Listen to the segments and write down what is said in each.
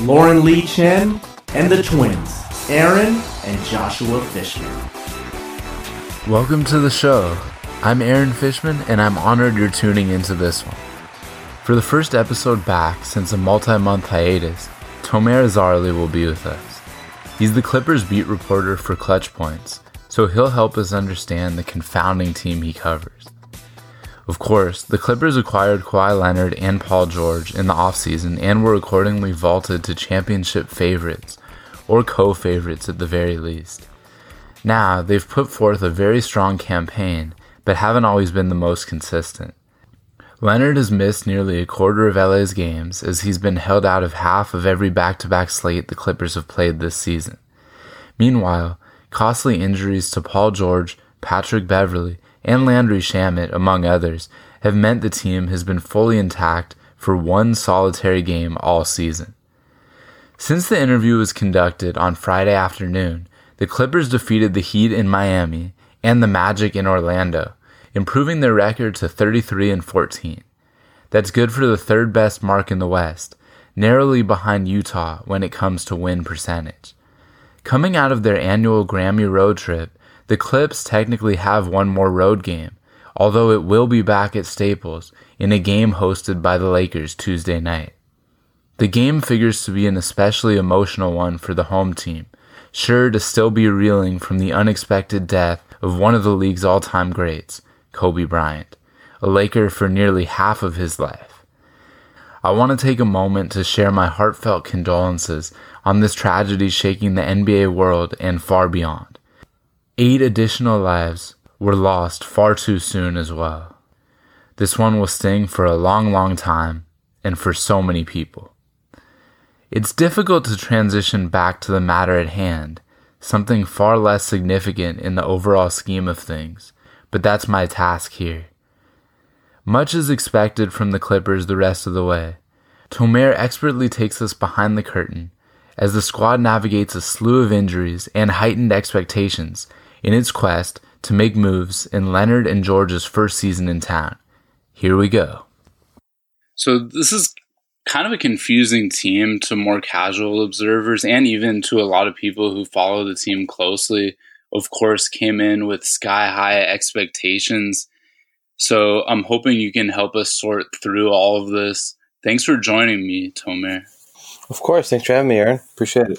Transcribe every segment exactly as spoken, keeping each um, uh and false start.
Lauren Lee Chen, and the twins, Aaron and Joshua Fishman. Welcome to the show. I'm Aaron Fishman, and I'm honored you're tuning into this one. For the first episode back since a multi-month hiatus, Tomer Zarli will be with us. He's the Clippers beat reporter for Clutch Points, so he'll help us understand the confounding team he covers. Of course, the Clippers acquired Kawhi Leonard and Paul George in the offseason and were accordingly vaulted to championship favorites, or co-favorites at the very least. Now, they've put forth a very strong campaign, but haven't always been the most consistent. Leonard has missed nearly a quarter of L A's games, as he's been held out of half of every back-to-back slate the Clippers have played this season. Meanwhile, costly injuries to Paul George, Patrick Beverley, and Landry Shamet, among others, have meant the team has been fully intact for one solitary game all season. Since the interview was conducted on Friday afternoon, the Clippers defeated the Heat in Miami and the Magic in Orlando, improving their record to thirty-three and fourteen. That's good for the third best mark in the West, narrowly behind Utah when it comes to win percentage. Coming out of their annual Grammy road trip, the Clips technically have one more road game, although it will be back at Staples in a game hosted by the Lakers Tuesday night. The game figures to be an especially emotional one for the home team, sure to still be reeling from the unexpected death of one of the league's all-time greats, Kobe Bryant, a Laker for nearly half of his life. I want to take a moment to share my heartfelt condolences on this tragedy shaking the N B A world and far beyond. Eight additional lives were lost far too soon as well. This one will sting for a long, long time, and for so many people. It's difficult to transition back to the matter at hand, something far less significant in the overall scheme of things, but that's my task here. Much is expected from the Clippers the rest of the way. Tomer expertly takes us behind the curtain as the squad navigates a slew of injuries and heightened expectations in its quest to make moves in Leonard and George's first season in town. Here we go. So this is kind of a confusing team to more casual observers and even to a lot of people who follow the team closely. Of course, came in with sky-high expectations. So I'm hoping you can help us sort through all of this. Thanks for joining me, Tomer. Of course. Thanks for having me, Aaron. Appreciate it.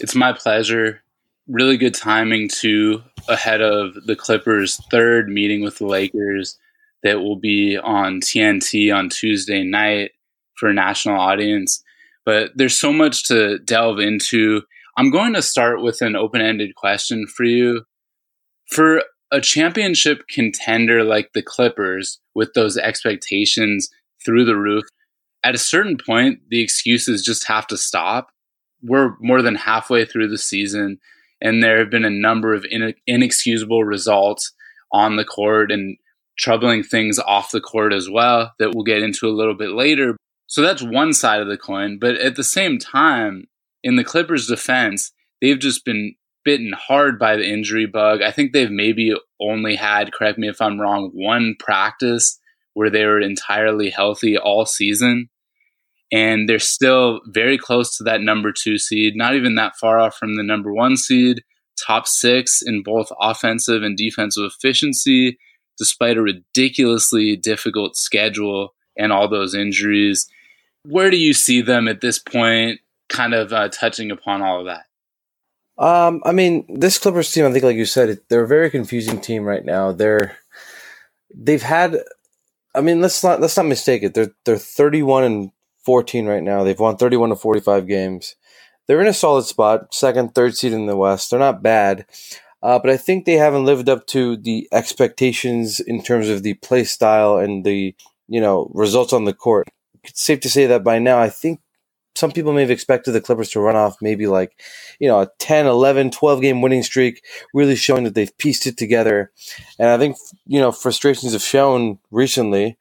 It's my pleasure. Really good timing, too, ahead of the Clippers' third meeting with the Lakers that will be on T N T on Tuesday night for a national audience. But there's so much to delve into. I'm going to start with an open-ended question for you. For a championship contender like the Clippers, with those expectations through the roof, at a certain point, the excuses just have to stop. We're more than halfway through the season, and there have been a number of in- inexcusable results on the court and troubling things off the court as well that we'll get into a little bit later. So that's one side of the coin. But at the same time, in the Clippers' defense, they've just been bitten hard by the injury bug. I think they've maybe only had, correct me if I'm wrong, one practice where they were entirely healthy all season. And they're still very close to that number two seed, not even that far off from the number one seed, top six in both offensive and defensive efficiency, despite a ridiculously difficult schedule and all those injuries. Where do you see them at this point, kind of uh, touching upon all of that? Um, I mean, this Clippers team, I think, like you said, they're a very confusing team right now. They're, they've had... I mean, let's not let's not mistake it. They're they're thirty-one and fourteen right now. They've won thirty-one to forty-five games. They're in a solid spot, second, third seed in the West. They're not bad, uh, but I think they haven't lived up to the expectations in terms of the play style and the you know results on the court. It's safe to say that by now, I think some people may have expected the Clippers to run off maybe like, you know, a ten, eleven, twelve game winning streak, really showing that they've pieced it together. And I think, you know, frustrations have shown recently,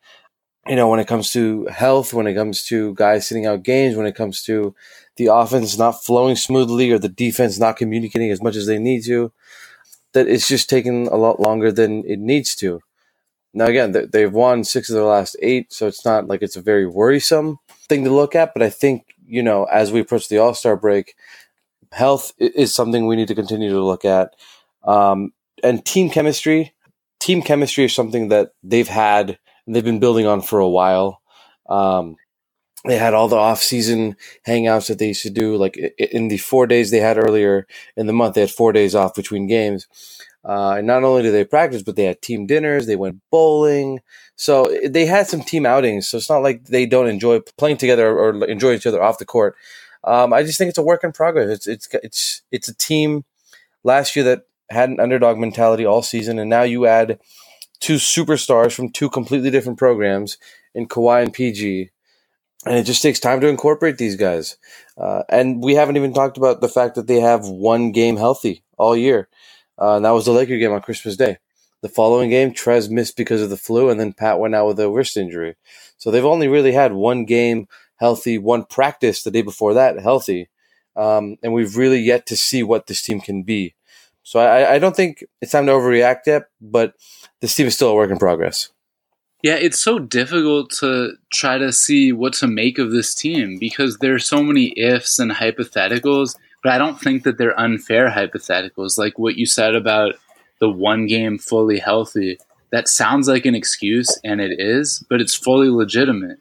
you know, when it comes to health, when it comes to guys sitting out games, when it comes to the offense not flowing smoothly or the defense not communicating as much as they need to, that it's just taken a lot longer than it needs to. Now, again, they've won six of their last eight, so it's not like it's a very worrisome thing to look at. But I think, you know, as we approach the All-Star break, health is something we need to continue to look at. Um, and team chemistry, team chemistry is something that they've had and they've been building on for a while. Um, they had all the off-season hangouts that they used to do. Like in the four days they had earlier in the month, they had four days off between games. Uh, and not only did they practice, but they had team dinners, they went bowling. So they had some team outings. So it's not like they don't enjoy playing together or enjoy each other off the court. Um, I just think it's a work in progress. It's, it's, it's, it's a team last year that had an underdog mentality all season. And now you add two superstars from two completely different programs in Kawhi and P G. And it just takes time to incorporate these guys. Uh, and we haven't even talked about the fact that they have one game healthy all year. Uh, and that was the Laker game on Christmas Day. The following game, Trez missed because of the flu, and then Pat went out with a wrist injury. So they've only really had one game healthy, one practice the day before that healthy. Um, and we've really yet to see what this team can be. So I, I don't think it's time to overreact yet, but this team is still a work in progress. Yeah, it's so difficult to try to see what to make of this team because there's so many ifs and hypotheticals. But I don't think that they're unfair hypotheticals. Like what you said about the one game fully healthy, that sounds like an excuse, and it is, but it's fully legitimate.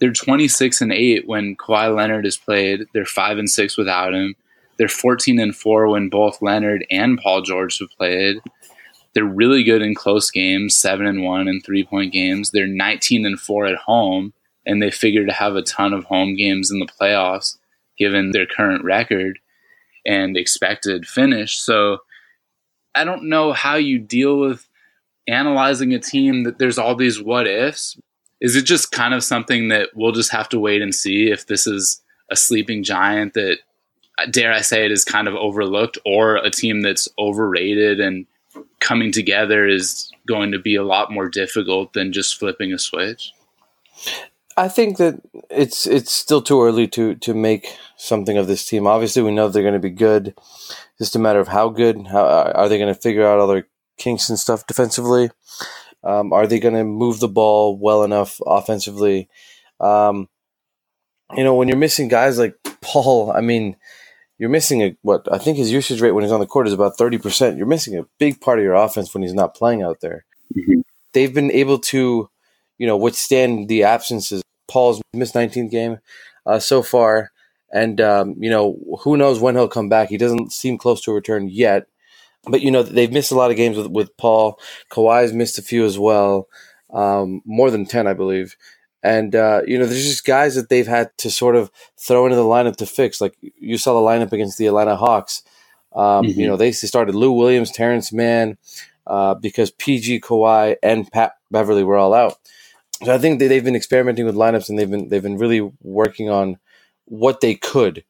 They're twenty-six and eight when Kawhi Leonard is played. They're five and six without him. They're fourteen and four when both Leonard and Paul George have played. They're really good in close games, seven and one in three-point games. They're nineteen and four at home, and they figure to have a ton of home games in the playoffs given their current record and expected finish. So I don't know how you deal with analyzing a team that there's all these what ifs. Is it just kind of something that we'll just have to wait and see if this is a sleeping giant that, dare I say it, is kind of overlooked, or a team that's overrated and coming together is going to be a lot more difficult than just flipping a switch? I think that it's it's still too early to to make something of this team. Obviously, we know they're going to be good. Just a matter of how good. How are they going to figure out all their kinks and stuff defensively? Um, are they going to move the ball well enough offensively? Um, you know, when you're missing guys like Paul, I mean, you're missing a, what I think his usage rate when he's on the court is about thirty percent. You're missing a big part of your offense when he's not playing out there. Mm-hmm. They've been able to, you know, withstand the absences. Paul's missed nineteenth game uh, so far, and um, you know, who knows when he'll come back. He doesn't seem close to a return yet, but you know, they've missed a lot of games with, with Paul. Kawhi's missed a few as well, um, more than ten, I believe. And uh, you know, there's just guys that they've had to sort of throw into the lineup to fix. Like you saw the lineup against the Atlanta Hawks. Um, mm-hmm. You know, they started Lou Williams, Terrence Mann, uh, because P G, Kawhi, and Pat Beverley were all out. So I think they've been experimenting with lineups, and they've been they've been really working on what they could.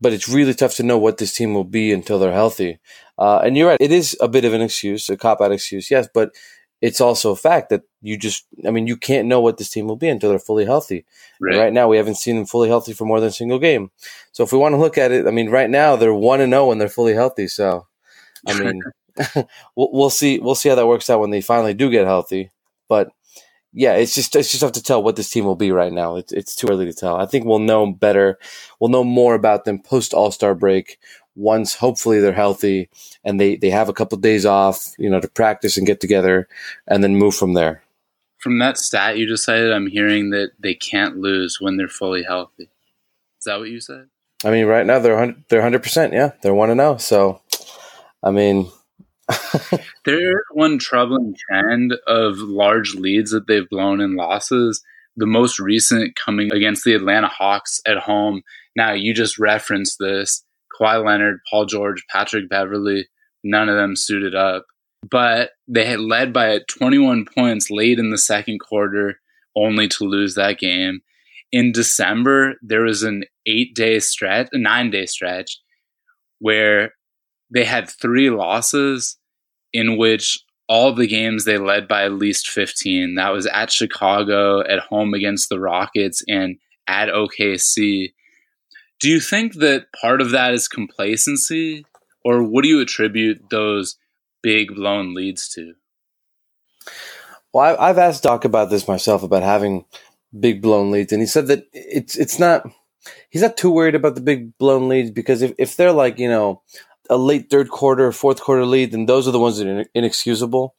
But it's really tough to know what this team will be until they're healthy. Uh, and you're right; it is a bit of an excuse, a cop out excuse, yes. But it's also a fact that you just, I mean, you can't know what this team will be until they're fully healthy. Right, right now, we haven't seen them fully healthy for more than a single game. So if we want to look at it, I mean, right now they're one and zero when they're fully healthy. So I mean, we'll, we'll see we'll see how that works out when they finally do get healthy, but. Yeah, it's just it's just tough to tell what this team will be right now. It's it's too early to tell. I think we'll know better. We'll know more about them post All-Star break once hopefully they're healthy and they, they have a couple of days off, you know, to practice and get together and then move from there. From that stat you just cited, I'm hearing that they can't lose when they're fully healthy. Is that what you said? I mean, right now they're one hundred, they're one hundred percent, yeah. They're one and oh. So, I mean, there is one troubling trend of large leads that they've blown in losses, the most recent coming against the Atlanta Hawks at home. Now, you just referenced this. Kawhi Leonard, Paul George, Patrick Beverley, none of them suited up. But they had led by twenty-one points late in the second quarter, only to lose that game. in December, there was an eight day stretch, a nine day stretch where they had three losses in which all the games they led by at least fifteen. That was at Chicago, at home against the Rockets, and at O K C. Do you think that part of that is complacency, or what do you attribute those big blown leads to? Well, I've asked Doc about this myself, about having big blown leads, and he said that it's it's not he's not too worried about the big blown leads, because if, if they're like, you know, a late third quarter, fourth quarter lead, then those are the ones that are inexcusable.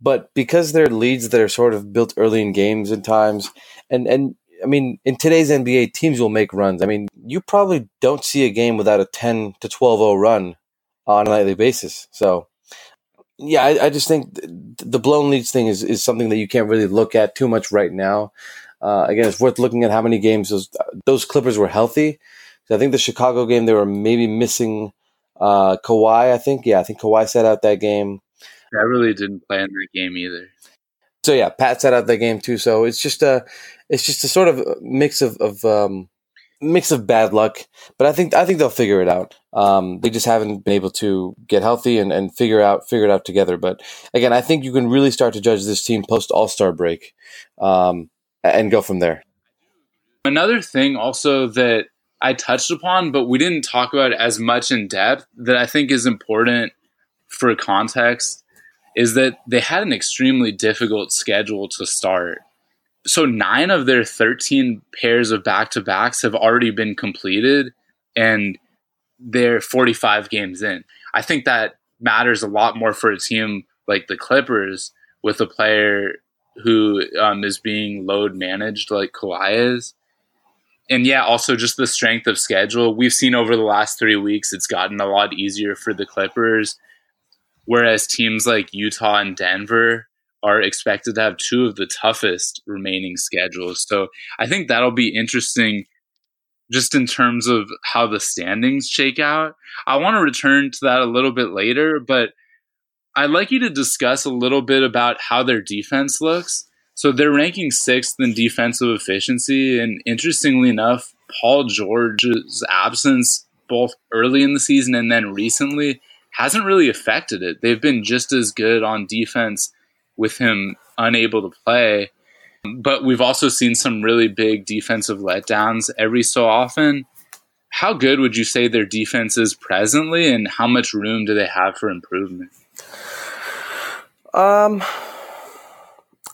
But because they're leads that are sort of built early in games and times, and and I mean, in today's N B A, teams will make runs. I mean, you probably don't see a game without a ten to twelve oh run on a nightly basis. So, yeah, I, I just think th- the blown leads thing is, is something that you can't really look at too much right now. Uh, again, it's worth looking at how many games those, those Clippers were healthy. So I think the Chicago game, they were maybe missing uh, Kawhi, I think. Yeah, I think Kawhi sat out that game. I really didn't play in that game either. So yeah, Pat sat out that game too. So it's just a, it's just a sort of mix of, of um, mix of bad luck. But I think I think they'll figure it out. Um, they just haven't been able to get healthy and, and figure out figure it out together. But again, I think you can really start to judge this team post All-Star break, um, and go from there. Another thing also that I touched upon, but we didn't talk about as much in depth, that I think is important for context, is that they had an extremely difficult schedule to start. So nine of their thirteen pairs of back-to-backs have already been completed, and they're forty-five games in. I think that matters a lot more for a team like the Clippers with a player who um, is being load managed like Kawhi is. And yeah, also just the strength of schedule. We've seen over the last three weeks, it's gotten a lot easier for the Clippers, whereas teams like Utah and Denver are expected to have two of the toughest remaining schedules. So I think that'll be interesting just in terms of how the standings shake out. I want to return to that a little bit later, but I'd like you to discuss a little bit about how their defense looks. So they're ranking sixth in defensive efficiency, and interestingly enough, Paul George's absence both early in the season and then recently hasn't really affected it. They've been just as good on defense with him unable to play. But we've also seen some really big defensive letdowns every so often. How good would you say their defense is presently, and how much room do they have for improvement? Um,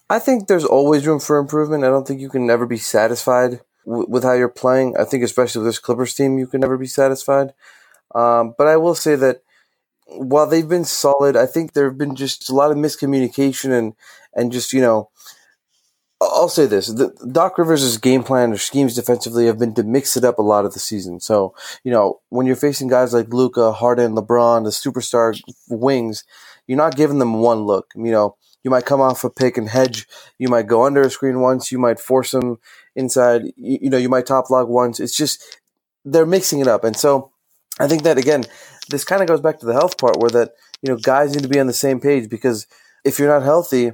I think there's always room for improvement. I don't think you can ever be satisfied w- with how you're playing. I think especially with this Clippers team, you can never be satisfied. Um, but I will say that while they've been solid, I think there have been just a lot of miscommunication and, and just, you know, I'll say this. The, Doc Rivers' game plan or schemes defensively have been to mix it up a lot of the season. So, you know, when you're facing guys like Luka, Harden, LeBron, the superstar wings, you're not giving them one look. You know, you might come off a pick and hedge. You might go under a screen once. You might force them inside. You, you know, you might top lock once. It's just they're mixing it up. And so I think that, again, this kind of goes back to the health part where that, you know, guys need to be on the same page, because if you're not healthy,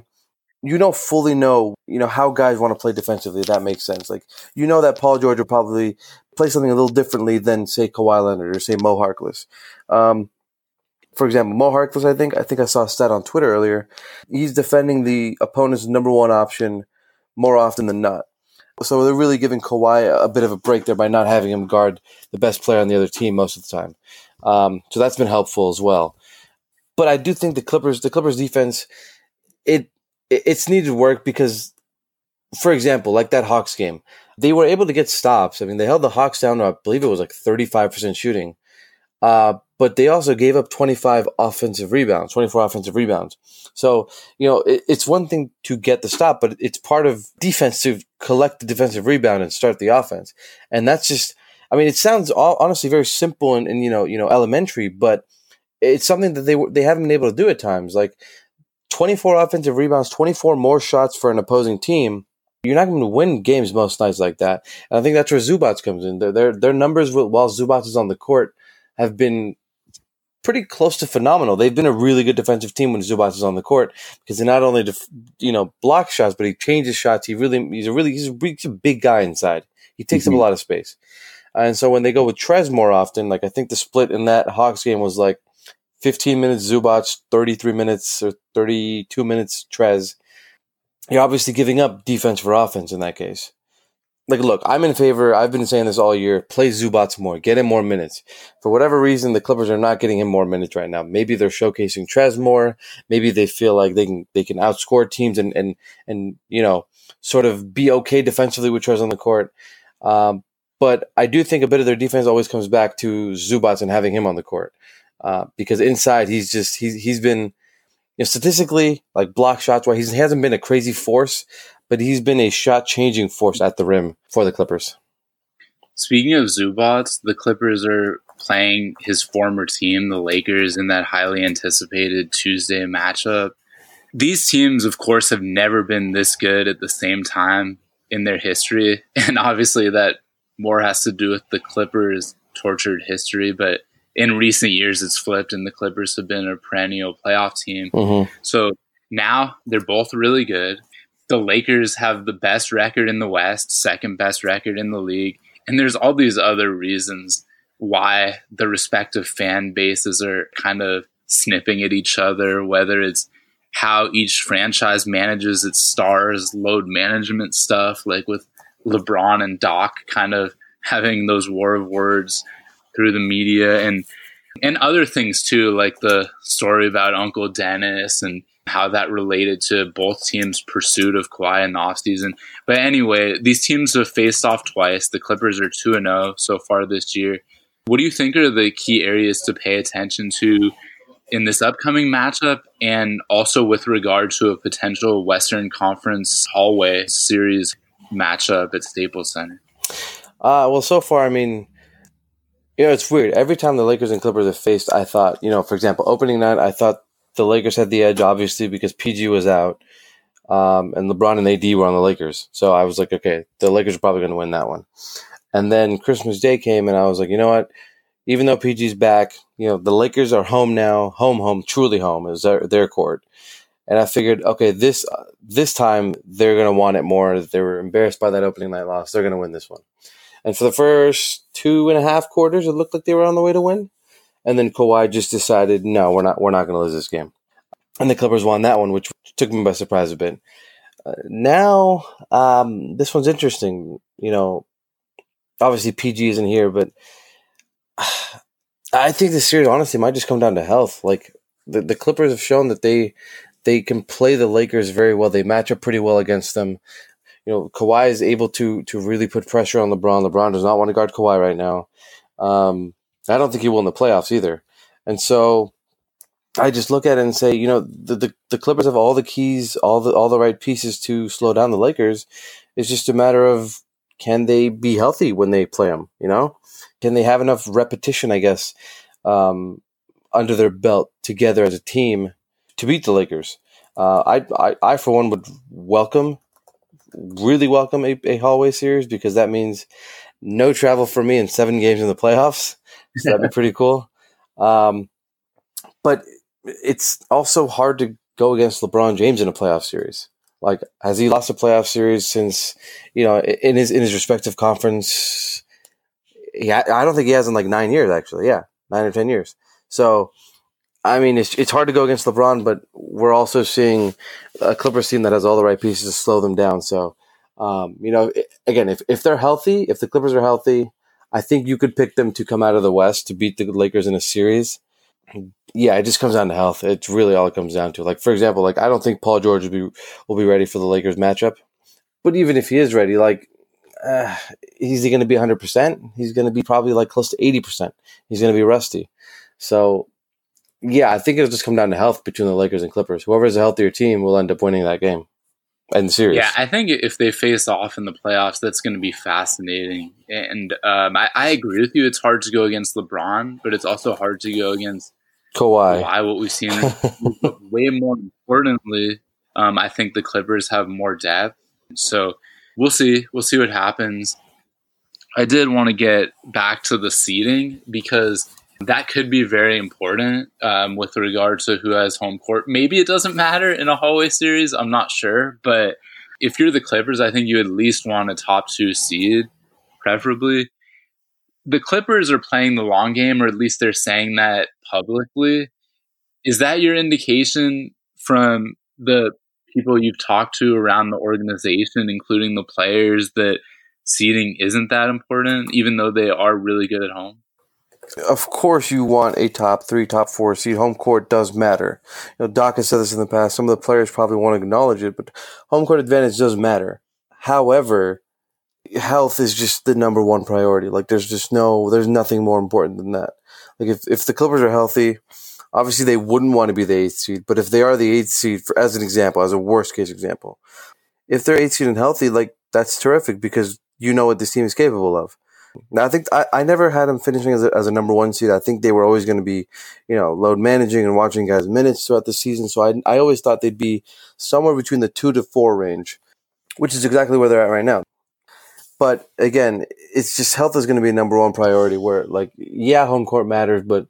you don't fully know, you know, how guys want to play defensively. That makes sense. Like, you know that Paul George will probably play something a little differently than, say, Kawhi Leonard or, say, Mo Harkless. Um, for example, Mo Harkless, I think, I think I saw a stat on Twitter earlier. He's defending the opponent's number one option more often than not. So they're really giving Kawhi a bit of a break there by not having him guard the best player on the other team most of the time. Um, so that's been helpful as well. But I do think the Clippers, the Clippers defense, it it's needed work because, for example, like that Hawks game, they were able to get stops. I mean, they held the Hawks down to, I believe it was like thirty-five percent shooting. Uh, but they also gave up twenty-five offensive rebounds, twenty-four offensive rebounds. So, you know, it, it's one thing to get the stop, but it's part of defense to collect the defensive rebound and start the offense. And that's just, I mean, it sounds all, honestly very simple and, and, you know, you know, elementary, but it's something that they they haven't been able to do at times. Like twenty-four offensive rebounds, twenty-four more shots for an opposing team. You're not going to win games most nights like that. And I think that's where Zubac comes in. Their their, their numbers while Zubac is on the court have been pretty close to phenomenal. They've been a really good defensive team when Zubac is on the court, because he not only def- you know blocks shots, but he changes shots. He really he's a really he's a, he's a big guy inside. He takes mm-hmm. up a lot of space. And so when they go with Trez more often, like I think the split in that Hawks game was like fifteen minutes Zubac, thirty-three minutes or thirty-two minutes Trez. You're obviously giving up defense for offense in that case. Like, look, I'm in favor. I've been saying this all year. Play Zubac more. Get him more minutes. For whatever reason, the Clippers are not getting him more minutes right now. Maybe they're showcasing Trez more. Maybe they feel like they can they can outscore teams and, and, and you know, sort of be okay defensively with Trez on the court. Um, but I do think a bit of their defense always comes back to Zubac and having him on the court. Uh, because inside, he's just he's, – he's been – you know, statistically, like block shots, where he hasn't been a crazy force, but he's been a shot-changing force at the rim for the Clippers. Speaking of Zubac, the Clippers are playing his former team, the Lakers, in that highly anticipated Tuesday matchup. These teams, of course, have never been this good at the same time in their history, and obviously that more has to do with the Clippers' tortured history, but in recent years, it's flipped, and the Clippers have been a perennial playoff team. Mm-hmm. So now they're both really good. The Lakers have the best record in the West, second best record in the league. And there's all these other reasons why the respective fan bases are kind of snipping at each other, whether it's how each franchise manages its stars, load management stuff, like with LeBron and Doc kind of having those war of words through the media, and and other things too, like the story about Uncle Dennis and how that related to both teams' pursuit of Kawhi in the offseason. But anyway, these teams have faced off twice. The Clippers are two and oh so far this year. What do you think are the key areas to pay attention to in this upcoming matchup, and also with regard to a potential Western Conference hallway series matchup at Staples Center? Uh, well, so far, I mean... You know, it's weird. Every time the Lakers and Clippers have faced, I thought, you know, for example, opening night, I thought the Lakers had the edge, obviously, because P G was out, um, and LeBron and A D were on the Lakers. So I was like, okay, the Lakers are probably going to win that one. And then Christmas Day came, and I was like, you know what? Even though P G's back, you know, the Lakers are home now, home, home, truly home. It was their, their court. And I figured, okay, this uh, this time they're going to want it more. They were embarrassed by that opening night loss. They're going to win this one. And for the first two and a half quarters, it looked like they were on the way to win. And then Kawhi just decided, no, we're not we're not going to lose this game. And the Clippers won that one, which took me by surprise a bit. Uh, now, um, this one's interesting. You know, obviously P G isn't here, but I think this series, honestly, might just come down to health. Like, the, the Clippers have shown that they they can play the Lakers very well. They match up pretty well against them. You know, Kawhi is able to to really put pressure on LeBron. LeBron does not want to guard Kawhi right now. Um, I don't think he will in the playoffs either. And so I just look at it and say, you know, the, the, the Clippers have all the keys, all the all the right pieces to slow down the Lakers. It's just a matter of, can they be healthy when they play them, you know? Can they have enough repetition, I guess, um, under their belt together as a team to beat the Lakers? Uh, I, I, I, for one, would welcome... really welcome a, a hallway series, because that means no travel for me in seven games in the playoffs. So that'd be pretty cool. Um, but it's also hard to go against LeBron James in a playoff series. Like, has he lost a playoff series since, you know, in his, in his respective conference? Yeah. I don't think he has in like nine years, actually. Yeah. Nine or ten years. So, I mean, it's it's hard to go against LeBron, but we're also seeing a Clippers team that has all the right pieces to slow them down. So, um, you know, again, if, if they're healthy, if the Clippers are healthy, I think you could pick them to come out of the West to beat the Lakers in a series. Yeah, it just comes down to health. It's really all it comes down to. Like, for example, like I don't think Paul George will be will be ready for the Lakers matchup. But even if he is ready, like, uh, is he going to be one hundred percent? He's going to be probably like close to eighty percent. He's going to be rusty. So... yeah, I think it'll just come down to health between the Lakers and Clippers. Whoever is a healthier team will end up winning that game and the series. Yeah, I think if they face off in the playoffs, that's going to be fascinating. And um, I, I agree with you. It's hard to go against LeBron, but it's also hard to go against Kawhi. Kawhi, what we've seen. But way more importantly, um, I think the Clippers have more depth. So we'll see. We'll see what happens. I did want to get back to the seeding, because – that could be very important um, with regard to who has home court. Maybe it doesn't matter in a hallway series. I'm not sure. But if you're the Clippers, I think you at least want a top two seed. preferably. The Clippers are playing the long game, or at least they're saying that publicly. Is that your indication from the people you've talked to around the organization, including the players, that seeding isn't that important, even though they are really good at home? Of course you want a top three, top four seed. Home court does matter. You know, Doc has said this in the past. Some of the players probably won't acknowledge it, but home court advantage does matter. However, health is just the number one priority. Like, there's just no, there's nothing more important than that. Like, if, if the Clippers are healthy, obviously they wouldn't want to be the eighth seed, but if they are the eighth seed, for, as an example, as a worst case example, if they're eighth seed and healthy, like, that's terrific, because you know what this team is capable of. Now, I think I, I never had them finishing as a, as a number one seed. I think they were always going to be, you know, load managing and watching guys minutes throughout the season. So I, I always thought they'd be somewhere between the two to four range, which is exactly where they're at right now. But again, it's just health is going to be a number one priority where, like, yeah, home court matters, but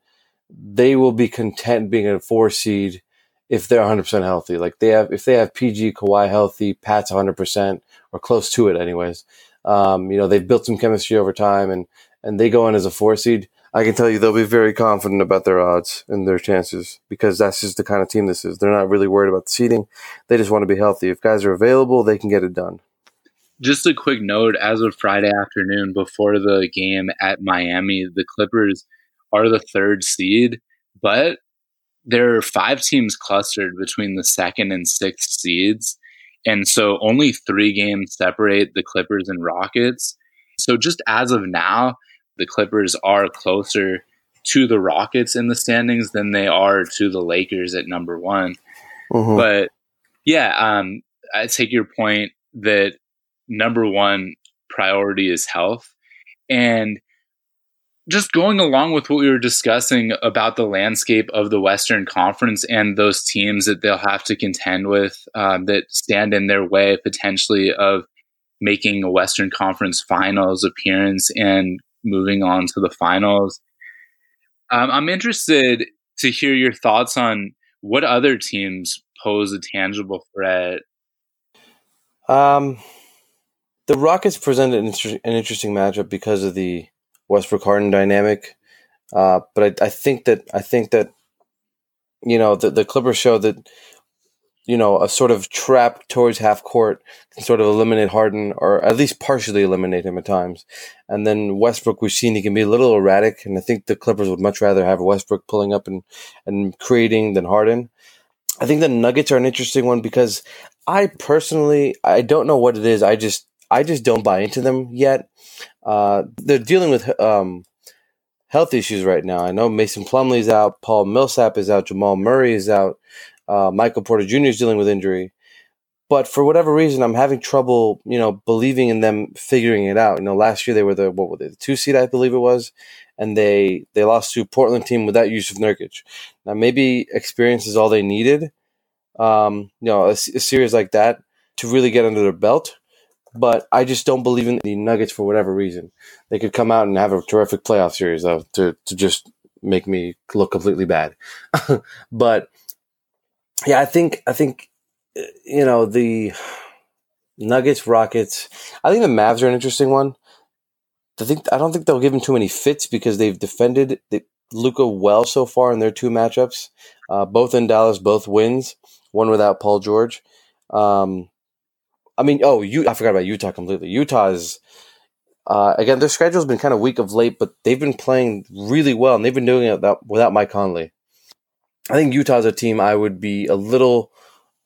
they will be content being a four seed if they're one hundred percent healthy. Like, they have, if they have P G, Kawhi healthy, Pat's one hundred percent or close to it anyways. Um, you know, they've built some chemistry over time, and, and they go in as a four seed. I can tell you they'll be very confident about their odds and their chances, because that's just the kind of team this is. They're not really worried about the seeding. They just want to be healthy. If guys are available, they can get it done. Just a quick note, as of Friday afternoon before the game at Miami, the Clippers are the third seed, but there are five teams clustered between the second and sixth seeds. And so only three games separate the Clippers and Rockets. So just as of now, the Clippers are closer to the Rockets in the standings than they are to the Lakers at number one. Mm-hmm. But yeah, um, I take your point that number one priority is health. And just going along with what we were discussing about the landscape of the Western Conference and those teams that they'll have to contend with, um, that stand in their way potentially of making a Western Conference Finals appearance and moving on to the finals. Um, I'm interested to hear your thoughts on what other teams pose a tangible threat. Um, the Rockets present an, inter- an interesting matchup because of the Westbrook Harden dynamic, uh, but I, I think that I think that you know the, the Clippers show that you know a sort of trap towards half court can sort of eliminate Harden, or at least partially eliminate him at times. And then Westbrook, we've seen he can be a little erratic, and I think the Clippers would much rather have Westbrook pulling up and and creating than Harden. I think the Nuggets are an interesting one because I personally I don't know what it is. I just I just don't buy into them yet. Uh, they're dealing with um, health issues right now. I know Mason Plumlee's out, Paul Millsap is out, Jamal Murray is out, uh, Michael Porter Junior is dealing with injury. But for whatever reason, I'm having trouble, you know, believing in them figuring it out. You know, last year they were the what were they, the two seed, I believe it was, and they they lost to a Portland team without Jusuf Nurkić. Now maybe experience is all they needed. Um, you know, a, a series like that to really get under their belt. But I just don't believe in the Nuggets for whatever reason. They could come out and have a terrific playoff series, though, to, to just make me look completely bad. But yeah, I think I think you know the Nuggets, Rockets. I think the Mavs are an interesting one. I think I don't think they'll give them too many fits because they've defended the, Luka well so far in their two matchups, uh, both in Dallas, both wins. One without Paul George. Um, I mean, oh, you, I forgot about Utah completely. Utah is, uh, again, their schedule's been kind of weak of late, but they've been playing really well, and they've been doing it without, without Mike Conley. I think Utah's a team I would be a little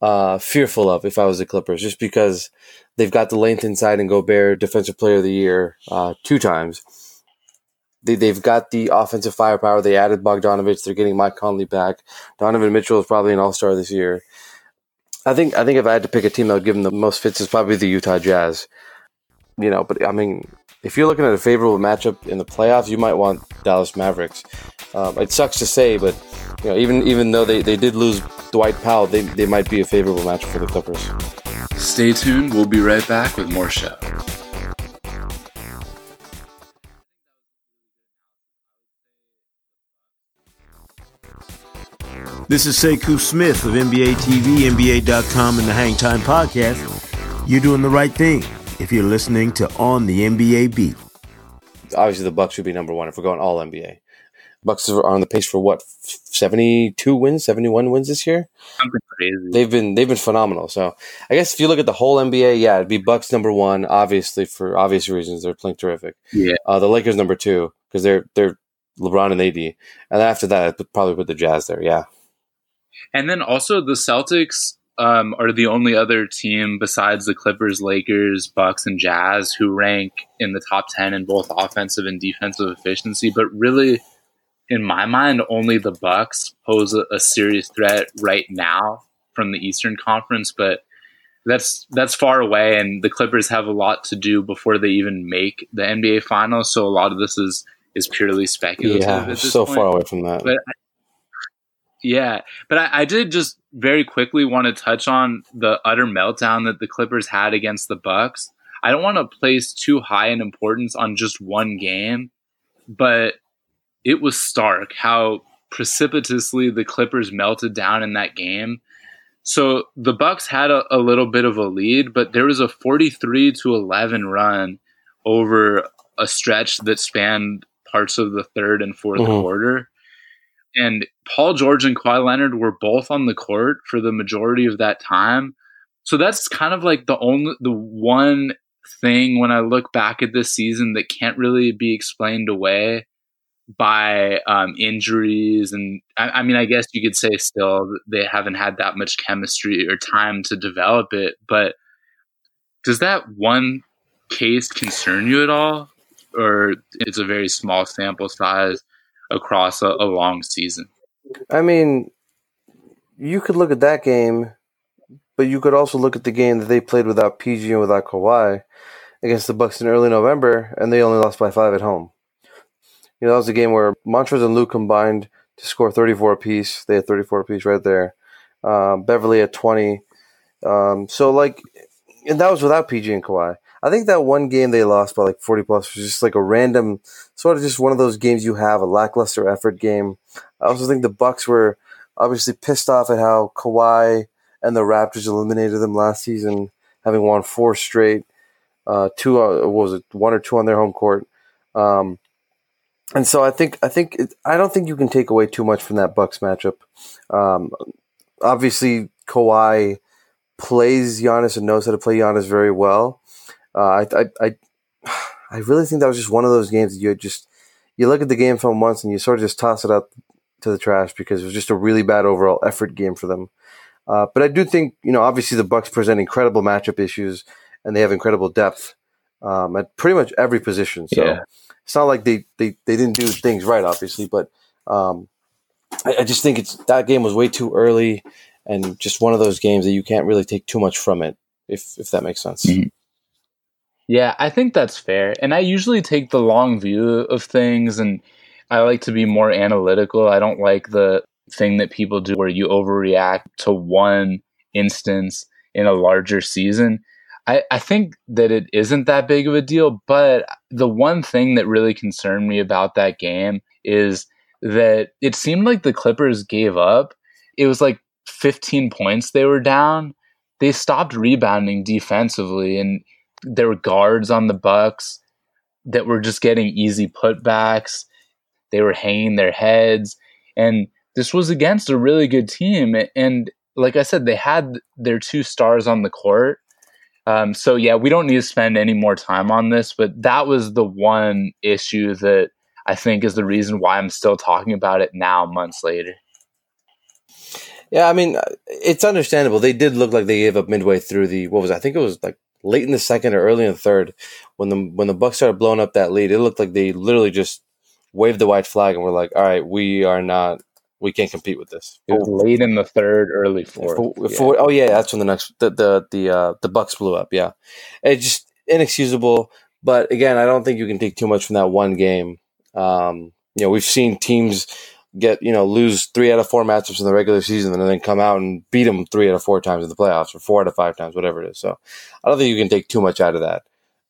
uh, fearful of if I was the Clippers, just because they've got the length inside and Gobert, Defensive Player of the Year, uh, two times. They, they've got the offensive firepower. They added Bogdanovich. They're getting Mike Conley back. Donovan Mitchell is probably an all-star this year. I think I think if I had to pick a team that would give them the most fits, it's probably the Utah Jazz. You know, but I mean, if you're looking at a favorable matchup in the playoffs, you might want Dallas Mavericks. Um, it sucks to say, but you know, even even though they, they did lose Dwight Powell, they, they might be a favorable matchup for the Clippers. Stay tuned. We'll be right back with more show. This is Sekou Smith of N B A T V, N B A dot com, and the Hang Time Podcast. You're doing the right thing if you're listening to On the N B A Beat. obviously the Bucks would be number one if we're going all N B A. Bucks are on the pace for what, seventy-two wins, seventy-one wins this year. Something crazy. They've been they've been phenomenal. So I guess if you look at the whole N B A, yeah, it'd be Bucks number one, obviously for obvious reasons. They're playing terrific. Yeah. Uh, the Lakers number two because they're they're LeBron and A D, and after that, I'd probably put the Jazz there. Yeah. And then also the Celtics um, are the only other team besides the Clippers, Lakers, Bucks, and Jazz who rank in the top ten in both offensive and defensive efficiency. But really, in my mind, only the Bucks pose a, a serious threat right now from the Eastern Conference. But that's that's far away, and the Clippers have a lot to do before they even make the N B A Finals. So a lot of this is is purely speculative. Yeah, at this so point. Far away from that. But I, Yeah, but I, I did just very quickly want to touch on the utter meltdown that the Clippers had against the Bucks. I don't want to place too high an importance on just one game, but it was stark how precipitously the Clippers melted down in that game. So the Bucks had a, a little bit of a lead, but there was a forty-three to eleven run over a stretch that spanned parts of the third and fourth mm-hmm. quarter. And Paul George and Kawhi Leonard were both on the court for the majority of that time. So that's kind of like the only, the one thing when I look back at this season that can't really be explained away by um, injuries. And I, I mean, I guess you could say still they haven't had that much chemistry or time to develop it. But does that one case concern you at all? Or it's a very small sample size across a, a long season? I mean, you could look at that game, but you could also look at the game that they played without P G and without Kawhi against the Bucks in early November, and they only lost by five at home. You know, that was a game where Montrezl and Lou combined to score thirty-four apiece. They had thirty-four apiece right there. Um, Beverley at twenty. Um, so, like, and that was without P G and Kawhi. I think that one game they lost by like forty plus was just like a random, sort of just one of those games you have, a lackluster effort game. I also think the Bucks were obviously pissed off at how Kawhi and the Raptors eliminated them last season, having won four straight, uh, two uh, what was it, one or two on their home court, um, and so I think I think it, I don't think you can take away too much from that Bucks matchup. Um, obviously, Kawhi plays Giannis and knows how to play Giannis very well. Uh, I, I I really think that was just one of those games that you just you look at the game film once and you sort of just toss it out to the trash because it was just a really bad overall effort game for them. Uh, but I do think, you know, obviously the Bucks present incredible matchup issues and they have incredible depth um, at pretty much every position. So yeah. It's not like they, they, they didn't do things right, obviously, but um, I, I just think it's that game was way too early and just one of those games that you can't really take too much from it, if if that makes sense. Mm-hmm. Yeah, I think that's fair. And I usually take the long view of things and I like to be more analytical. I don't like the thing that people do where you overreact to one instance in a larger season. I, I think that it isn't that big of a deal, but the one thing that really concerned me about that game is that it seemed like the Clippers gave up. It was like fifteen points they were down. They stopped rebounding defensively and there were guards on the Bucks that were just getting easy putbacks. They were hanging their heads. And this was against a really good team. And like I said, they had their two stars on the court. Um, so, yeah, we don't need to spend any more time on this. But that was the one issue that I think is the reason why I'm still talking about it now, months later. Yeah, I mean, it's understandable. They did look like they gave up midway through the, what was it? I think it was like, late in the second or early in the third, when the when the Bucks started blowing up that lead, it looked like they literally just waved the white flag and were like, "All right, we are not, we can't compete with this." It was late in the third, early fourth. If, if, yeah. Oh yeah, that's when the next the the the, uh, the Bucks blew up. Yeah, it's just inexcusable. But again, I don't think you can take too much from that one game. Um, you know, we've seen teams get you know lose three out of four matchups in the regular season and then come out and beat them three out of four times in the playoffs or four out of five times, whatever it is. So I don't think you can take too much out of that.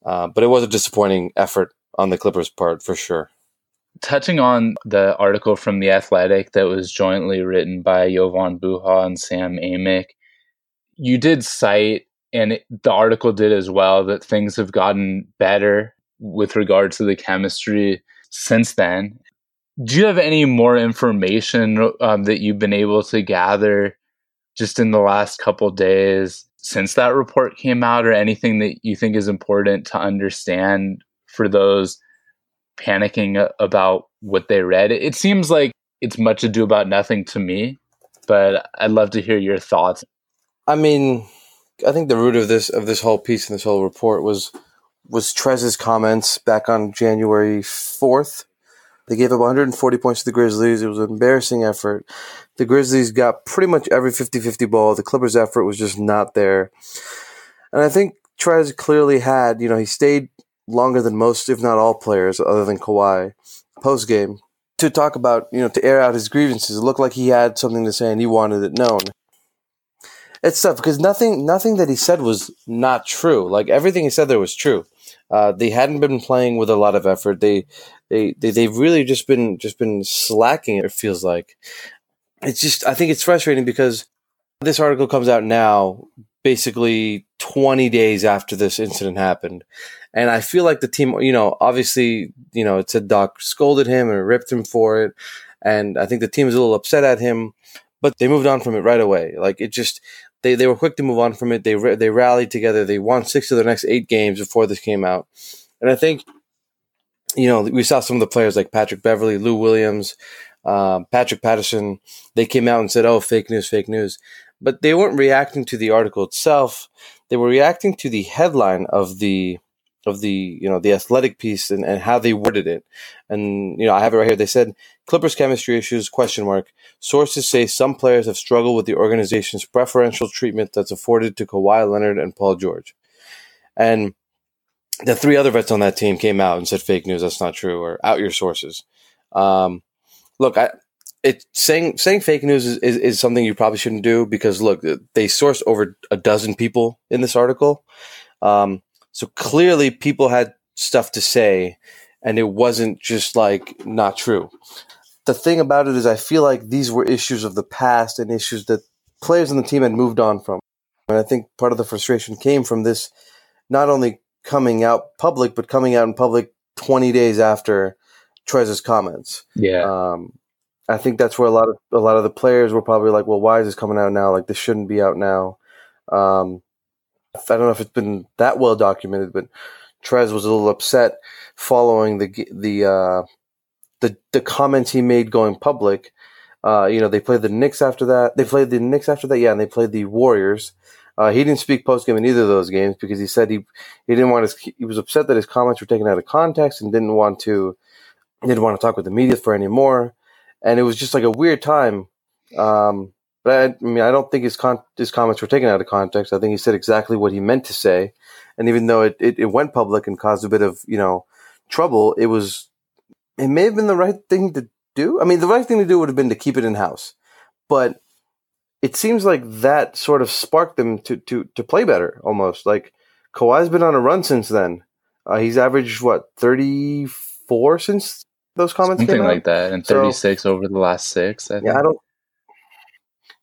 Uh, but it was a disappointing effort on the Clippers' part for sure. Touching on the article from The Athletic that was jointly written by Jovan Buha and Sam Amick, you did cite, and it, the article did as well, that things have gotten better with regards to the chemistry since then. Do you have any more information um, that you've been able to gather just in the last couple days since that report came out, or anything that you think is important to understand for those panicking about what they read? It seems like it's much ado about nothing to me, but I'd love to hear your thoughts. I mean, I think the root of this of this whole piece and this whole report was was Trez's comments back on January fourth. They gave up one hundred forty points to the Grizzlies. It was an embarrassing effort. The Grizzlies got pretty much every fifty-fifty ball. The Clippers' effort was just not there. And I think Trez clearly had, you know, he stayed longer than most, if not all players, other than Kawhi, post-game, to talk about, you know, to air out his grievances. It looked like he had something to say and he wanted it known. It's tough because nothing nothing that he said was not true. Like, everything he said there was true. Uh, they hadn't been playing with a lot of effort. They, they, they, they've really just been just been slacking, it feels like. It's just, I think it's frustrating because this article comes out now, basically twenty days after this incident happened. And I feel like the team, you know, obviously, you know, it said Doc scolded him and ripped him for it. And I think the team was a little upset at him, but they moved on from it right away. Like, it just... They they were quick to move on from it. They they rallied together. They won six of their next eight games before this came out. And I think, you know, we saw some of the players like Patrick Beverley, Lou Williams, uh, Patrick Patterson. They came out and said, oh, fake news, fake news. But they weren't reacting to the article itself. They were reacting to the headline of the, of the you know, the Athletic piece and, and how they worded it. And, you know, I have it right here. They said, Clippers chemistry issues, question mark. Sources say some players have struggled with the organization's preferential treatment that's afforded to Kawhi Leonard and Paul George. And the three other vets on that team came out and said fake news, that's not true, or out your sources. Um, look, I, it, saying saying fake news is, is, is something you probably shouldn't do because, look, they sourced over a dozen people in this article. Um, so clearly people had stuff to say, and it wasn't just, like, not true. The thing about it is I feel like these were issues of the past and issues that players on the team had moved on from. And I think part of the frustration came from this not only coming out public, but coming out in public twenty days after Trez's comments. Yeah. Um, I think that's where a lot of a lot of the players were probably like, well, why is this coming out now? Like, this shouldn't be out now. Um, I don't know if it's been that well documented, but Trez was a little upset following the the uh, the the comments he made going public. Uh, you know, they played the Knicks after that. They played the Knicks after that, yeah, and they played the Warriors. Uh, he didn't speak post game in either of those games because he said he he didn't want his, he was upset that his comments were taken out of context and didn't want to didn't want to talk with the media for any more. And it was just like a weird time. Um, but I, I mean, I don't think his con- his comments were taken out of context. I think he said exactly what he meant to say. And even though it, it, it went public and caused a bit of, you know, trouble, it was, it may have been the right thing to do. I mean, the right thing to do would have been to keep it in-house. But it seems like that sort of sparked them to, to, to play better, almost. Like, Kawhi's been on a run since then. Uh, he's averaged, what, thirty-four since those comments something came out? Something like that, and thirty-six so, over the last six, I think. Yeah, I don't,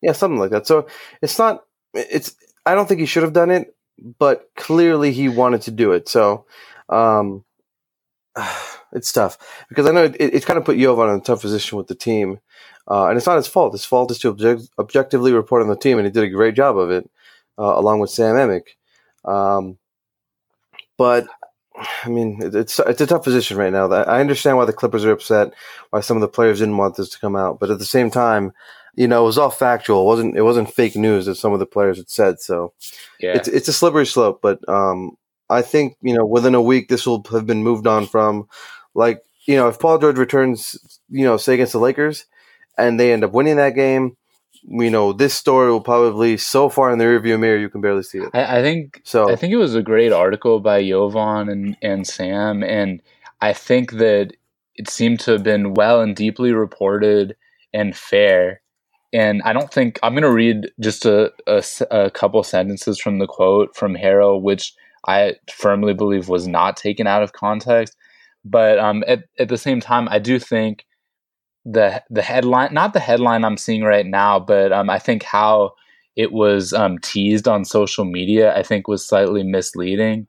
yeah, something like that. So it's not, it's, I don't think he should have done it. But clearly he wanted to do it. So um, it's tough because I know it, it, it kind of put Jovan in a tough position with the team. Uh, and it's not his fault. His fault is to object, objectively report on the team, and he did a great job of it uh, along with Sam Amick. Um, but, I mean, it, it's it's a tough position right now. I understand why the Clippers are upset, why some of the players didn't want this to come out. But at the same time, you know, it was all factual. It wasn't, it wasn't fake news that some of the players had said. So yeah. it's it's a slippery slope. But um, I think, you know, within a week, this will have been moved on from. Like, you know, if Paul George returns, you know, say against the Lakers and they end up winning that game, you know, this story will probably so far in the rearview mirror, you can barely see it. I, I think so. I think it was a great article by Jovan and, and Sam. And I think that it seemed to have been well and deeply reported and fair. And I don't think – I'm going to read just a, a, a couple sentences from the quote from Harrell, which I firmly believe was not taken out of context. But um, at, at the same time, I do think the the headline – not the headline I'm seeing right now, but um, I think how it was um, teased on social media I think was slightly misleading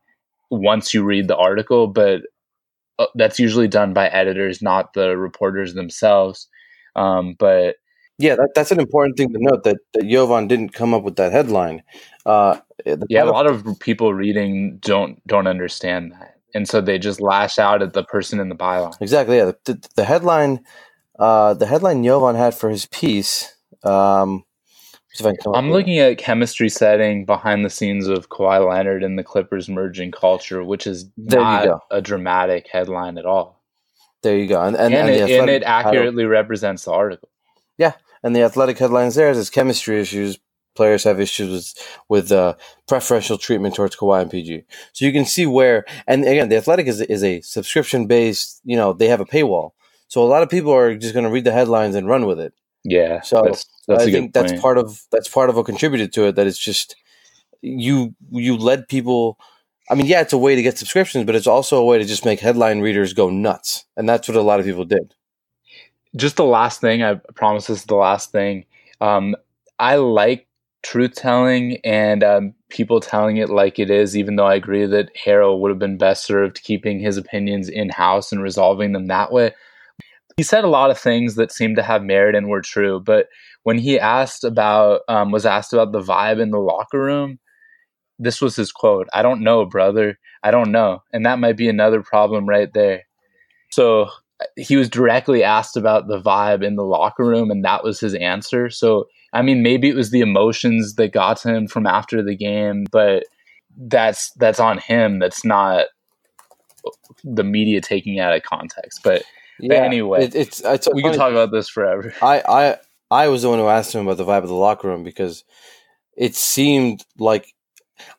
once you read the article. But uh, that's usually done by editors, not the reporters themselves. Um, but yeah, that, that's an important thing to note, that, that Jovan didn't come up with that headline. Uh, yeah, a lot of people reading don't don't understand that, and so they just lash out at the person in the byline. Exactly. Yeah, the, the headline, uh, the headline Jovan had for his piece. Um, I'm looking at chemistry setting behind the scenes of Kawhi Leonard and the Clippers merging culture, which is there not a dramatic headline at all. There you go. And, and, and, and, it, and it accurately title. represents the article. Yeah. And the Athletic headlines there is chemistry issues. Players have issues with, with uh, preferential treatment towards Kawhi and P G. So you can see where, and again, the Athletic is, is a subscription-based, you know, they have a paywall. So a lot of people are just going to read the headlines and run with it. Yeah, so that's, that's I think that's part of that's part of what contributed to it. That it's just you you led people. I mean, yeah, it's a way to get subscriptions, but it's also a way to just make headline readers go nuts, and that's what a lot of people did. Just the last thing, I promise this is the last thing. Um, I like truth telling and um, people telling it like it is, even though I agree that Harrell would have been best served keeping his opinions in house and resolving them that way. He said a lot of things that seemed to have merit and were true, but when he asked about, um, was asked about the vibe in the locker room, this was his quote: "I don't know, brother. I don't know." And that might be another problem right there. So he was directly asked about the vibe in the locker room, and that was his answer. So, I mean, maybe it was the emotions that got to him from after the game, but that's, that's on him. That's not the media taking out of context, but Yeah, but anyway, it, it's, it's we funny. can talk about this forever. I, I, I was the one who asked him about the vibe of the locker room, because it seemed like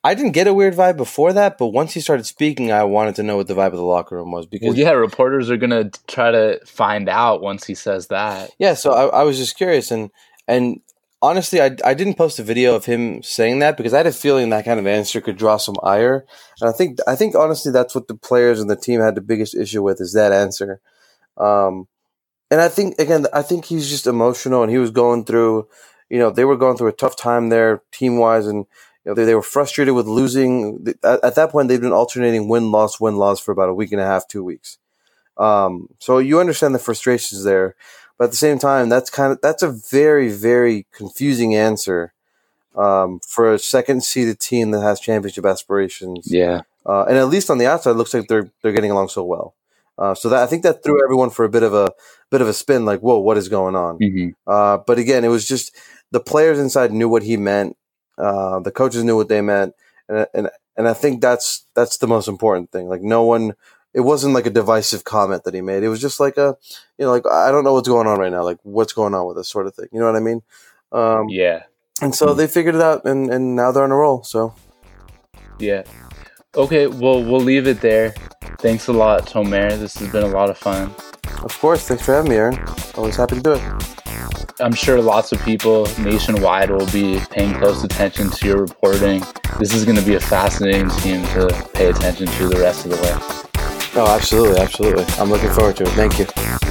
I didn't get a weird vibe before that, but once he started speaking, I wanted to know what the vibe of the locker room was. Because well, yeah, reporters are going to try to find out once he says that. Yeah, so I, I was just curious, and and honestly, I, I didn't post a video of him saying that because I had a feeling that kind of answer could draw some ire, and I think I think honestly that's what the players and the team had the biggest issue with, is that answer. Um, and I think, again, I think he's just emotional, and he was going through, you know, they were going through a tough time there team-wise, and you know, they, they were frustrated with losing. At, at that point, they've been alternating win-loss, win-loss for about a week and a half, two weeks. Um, so you understand the frustrations there, but at the same time, that's kind of, that's a very, very confusing answer, um, for a second-seeded team that has championship aspirations. Yeah. Uh, and at least on the outside, it looks like they're, they're getting along so well. Uh, so that I think that threw everyone for a bit of a bit of a spin, like, whoa, what is going on? Mm-hmm. Uh, but again, it was just the players inside knew what he meant, uh, the coaches knew what they meant, and and and I think that's that's the most important thing. Like, no one, it wasn't like a divisive comment that he made. It was just like a, you know, like, I don't know what's going on right now. Like, what's going on with this sort of thing? You know what I mean? Um, yeah. And so mm-hmm. they figured it out, and and now they're on a roll. So yeah. Okay, well, we'll leave it there. Thanks a lot, Tomer. This has been a lot of fun. Of course. Thanks for having me, Aaron. Always happy to do it. I'm sure lots of people nationwide will be paying close attention to your reporting. This is going to be a fascinating team to pay attention to the rest of the way. Oh, absolutely. Absolutely. I'm looking forward to it. Thank you.